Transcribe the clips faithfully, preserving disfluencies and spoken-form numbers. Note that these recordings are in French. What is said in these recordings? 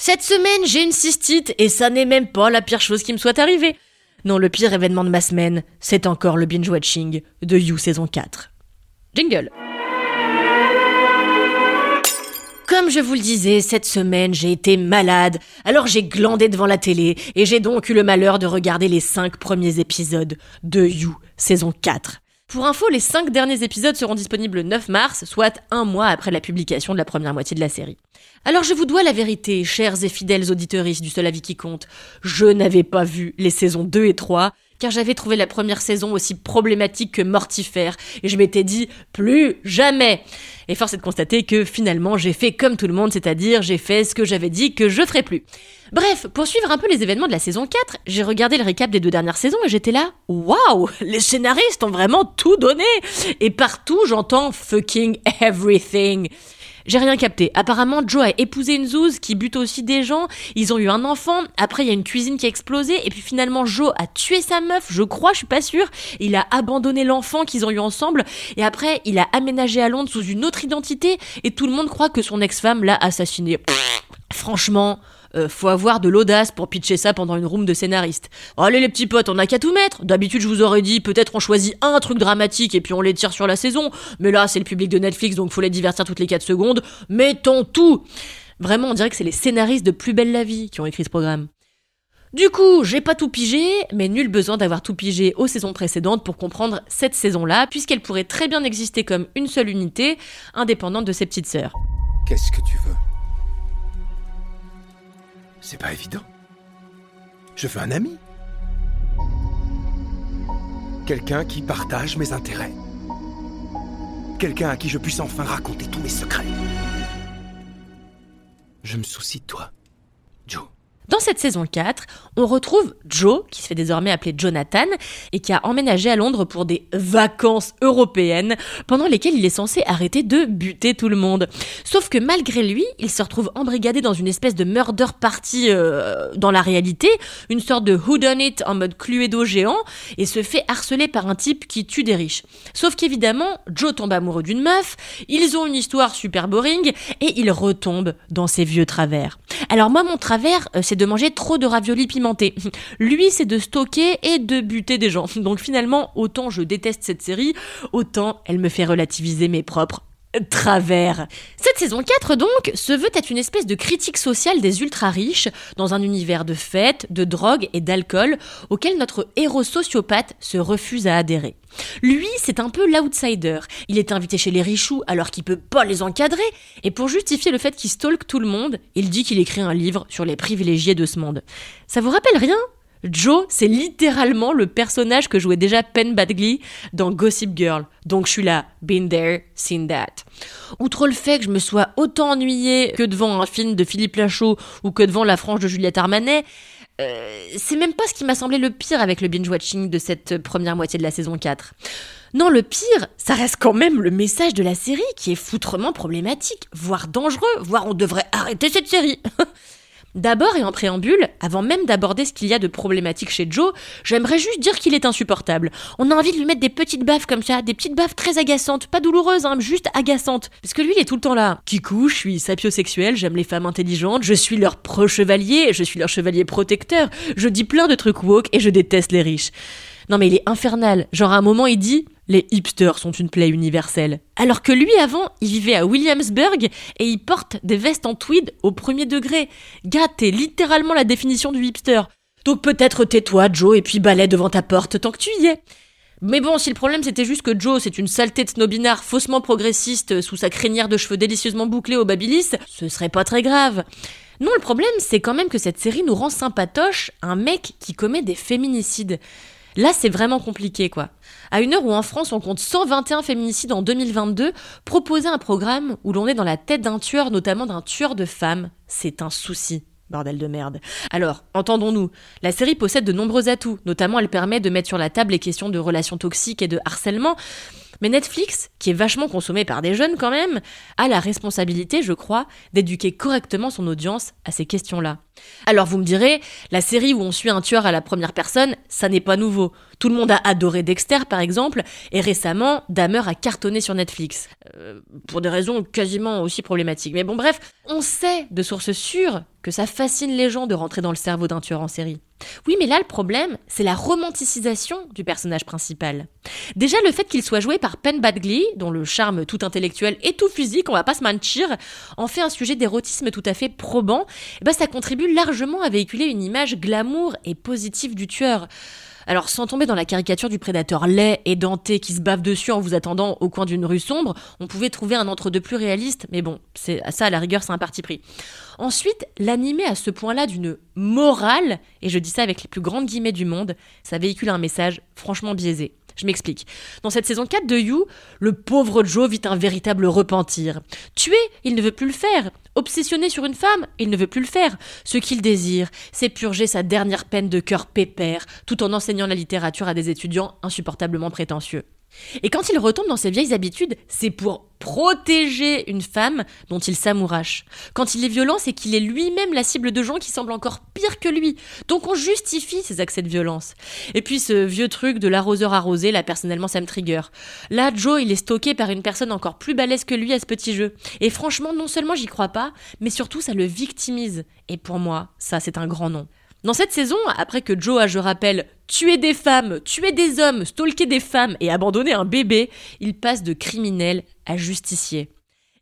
Cette semaine, j'ai une cystite et ça n'est même pas la pire chose qui me soit arrivée. Non, le pire événement de ma semaine, c'est encore le binge-watching de You saison quatre. Jingle. Comme je vous le disais, cette semaine, j'ai été malade, alors j'ai glandé devant la télé et j'ai donc eu le malheur de regarder les cinq premiers épisodes de You saison quatre. Pour info, les cinq derniers épisodes seront disponibles le neuf mars, soit un mois après la publication de la première moitié de la série. Alors je vous dois la vérité, chers et fidèles auditeuristes du Seul Avis qui compte, je n'avais pas vu les saisons deux et trois, car j'avais trouvé la première saison aussi problématique que mortifère, et je m'étais dit « plus jamais ». Et force est de constater que finalement j'ai fait comme tout le monde, c'est-à-dire j'ai fait ce que j'avais dit que je ferais plus. Bref, pour suivre un peu les événements de la saison quatre, j'ai regardé le récap des deux dernières saisons et j'étais là « waouh, les scénaristes ont vraiment tout donné !» Et partout j'entends « fucking everything ». J'ai rien capté. Apparemment, Joe a épousé une zouze qui bute aussi des gens. Ils ont eu un enfant. Après, il y a une cuisine qui a explosé. Et puis finalement, Joe a tué sa meuf. Je crois, je suis pas sûre. Il a abandonné l'enfant qu'ils ont eu ensemble. Et après, il a aménagé à Londres sous une autre identité. Et tout le monde croit que son ex-femme l'a assassiné. Pff, franchement, euh, faut avoir de l'audace pour pitcher ça pendant une room de scénaristes. Allez les petits potes, on n'a qu'à tout mettre. D'habitude, je vous aurais dit, peut-être on choisit un truc dramatique et puis on les tire sur la saison. Mais là, c'est le public de Netflix, donc faut les divertir toutes les quatre secondes. Mettons tout. Vraiment, on dirait que c'est les scénaristes de Plus belle la vie qui ont écrit ce programme. Du coup, j'ai pas tout pigé, mais nul besoin d'avoir tout pigé aux saisons précédentes pour comprendre cette saison-là, puisqu'elle pourrait très bien exister comme une seule unité, indépendante de ses petites sœurs. Qu'est-ce que tu veux ? C'est pas évident. Je veux un ami. Quelqu'un qui partage mes intérêts. Quelqu'un à qui je puisse enfin raconter tous mes secrets. Je me soucie de toi, Joe. Dans cette saison quatre, on retrouve Joe, qui se fait désormais appeler Jonathan, et qui a emménagé à Londres pour des vacances européennes, pendant lesquelles il est censé arrêter de buter tout le monde. Sauf que malgré lui, il se retrouve embrigadé dans une espèce de murder party euh, dans la réalité, une sorte de whodunit en mode Cluedo géant, et se fait harceler par un type qui tue des riches. Sauf qu'évidemment, Joe tombe amoureux d'une meuf, ils ont une histoire super boring, et il retombe dans ses vieux travers. Alors moi, mon travers, c'est de manger trop de raviolis pimentés. Lui, c'est de stocker et de buter des gens. Donc finalement, autant je déteste cette série, autant elle me fait relativiser mes propres travers. Cette saison quatre, donc, se veut être une espèce de critique sociale des ultra-riches, dans un univers de fêtes, de drogue et d'alcool, auquel notre héros sociopathe se refuse à adhérer. Lui, c'est un peu l'outsider. Il est invité chez les richoux alors qu'il peut pas les encadrer, et pour justifier le fait qu'il stalke tout le monde, il dit qu'il écrit un livre sur les privilégiés de ce monde. Ça vous rappelle rien ? Joe, c'est littéralement le personnage que jouait déjà Penn Badgley dans Gossip Girl. Donc je suis là, been there, seen that. Outre le fait que je me sois autant ennuyée que devant un film de Philippe Lacheau ou que devant la frange de Juliette Armanet, euh, c'est même pas ce qui m'a semblé le pire avec le binge-watching de cette première moitié de la saison quatre. Non, le pire, ça reste quand même le message de la série qui est foutrement problématique, voire dangereux, voire on devrait arrêter cette série. D'abord et en préambule, avant même d'aborder ce qu'il y a de problématique chez Joe, j'aimerais juste dire qu'il est insupportable. On a envie de lui mettre des petites baffes comme ça, des petites baffes très agaçantes, pas douloureuses, hein, juste agaçantes. Parce que lui, il est tout le temps là. Kikou, je suis sapiosexuel, j'aime les femmes intelligentes, je suis leur pro-chevalier, je suis leur chevalier protecteur, je dis plein de trucs woke et je déteste les riches. Non mais il est infernal, genre à un moment il dit... Les hipsters sont une plaie universelle. Alors que lui, avant, il vivait à Williamsburg et il porte des vestes en tweed au premier degré. Gars, t'es littéralement la définition du hipster. Donc peut-être tais-toi, Joe, et puis balaie devant ta porte tant que tu y es. Mais bon, si le problème c'était juste que Joe, c'est une saleté de snobinard faussement progressiste sous sa crinière de cheveux délicieusement bouclés au babyliss, ce serait pas très grave. Non, le problème, c'est quand même que cette série nous rend sympatoche un mec qui commet des féminicides. Là, c'est vraiment compliqué, quoi. À une heure où en France, on compte cent vingt et un féminicides en deux mille vingt-deux, proposer un programme où l'on est dans la tête d'un tueur, notamment d'un tueur de femmes, c'est un souci. Bordel de merde. Alors, entendons-nous, la série possède de nombreux atouts, notamment elle permet de mettre sur la table les questions de relations toxiques et de harcèlement, mais Netflix, qui est vachement consommé par des jeunes quand même, a la responsabilité, je crois, d'éduquer correctement son audience à ces questions-là. Alors vous me direz, la série où on suit un tueur à la première personne, ça n'est pas nouveau. Tout le monde a adoré Dexter par exemple, et récemment, Dahmer a cartonné sur Netflix. Euh, pour des raisons quasiment aussi problématiques. Mais bon bref, on sait de sources sûres que ça fascine les gens de rentrer dans le cerveau d'un tueur en série. Oui, mais là, le problème, c'est la romanticisation du personnage principal. Déjà, le fait qu'il soit joué par Penn Badgley, dont le charme tout intellectuel et tout physique, on va pas se mentir, en fait un sujet d'érotisme tout à fait probant, et ben ça contribue largement à véhiculer une image glamour et positive du tueur. Alors, sans tomber dans la caricature du prédateur laid et denté qui se bave dessus en vous attendant au coin d'une rue sombre, on pouvait trouver un entre-deux plus réaliste, mais bon, c'est, ça à la rigueur, c'est un parti pris. Ensuite, l'animer à ce point-là d'une morale, et je dis ça avec les plus grandes guillemets du monde, ça véhicule un message franchement biaisé. Je m'explique. Dans cette saison quatre de You, le pauvre Joe vit un véritable repentir. Tuer, il ne veut plus le faire. Obsessionné sur une femme, il ne veut plus le faire. Ce qu'il désire, c'est purger sa dernière peine de cœur pépère, tout en enseignant la littérature à des étudiants insupportablement prétentieux. Et quand il retombe dans ses vieilles habitudes, c'est pour protéger une femme dont il s'amourache. Quand il est violent, c'est qu'il est lui-même la cible de gens qui semblent encore pire que lui. Donc on justifie ses accès de violence. Et puis ce vieux truc de l'arroseur arrosé, là personnellement ça me trigger. Là, Joe, il est stocké par une personne encore plus balèze que lui à ce petit jeu. Et franchement, non seulement j'y crois pas, mais surtout ça le victimise. Et pour moi, ça c'est un grand non. Dans cette saison, après que Joe a, je rappelle, tué des femmes, tué des hommes, stalké des femmes et abandonné un bébé, il passe de criminel à justicier.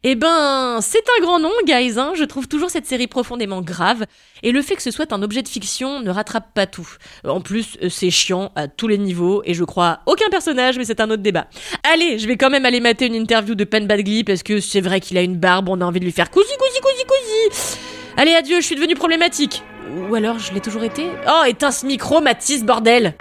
Eh ben, c'est un grand nom, guys, hein. Je trouve toujours cette série profondément grave, et le fait que ce soit un objet de fiction ne rattrape pas tout. En plus, c'est chiant à tous les niveaux, et je crois aucun personnage, mais c'est un autre débat. Allez, je vais quand même aller mater une interview de Penn Badgley, parce que c'est vrai qu'il a une barbe, on a envie de lui faire cousi, cousi, cousi, cousi. Allez, adieu, je suis devenue problématique. Ou alors je l'ai toujours été. Oh, éteins ce micro, Mathis, bordel!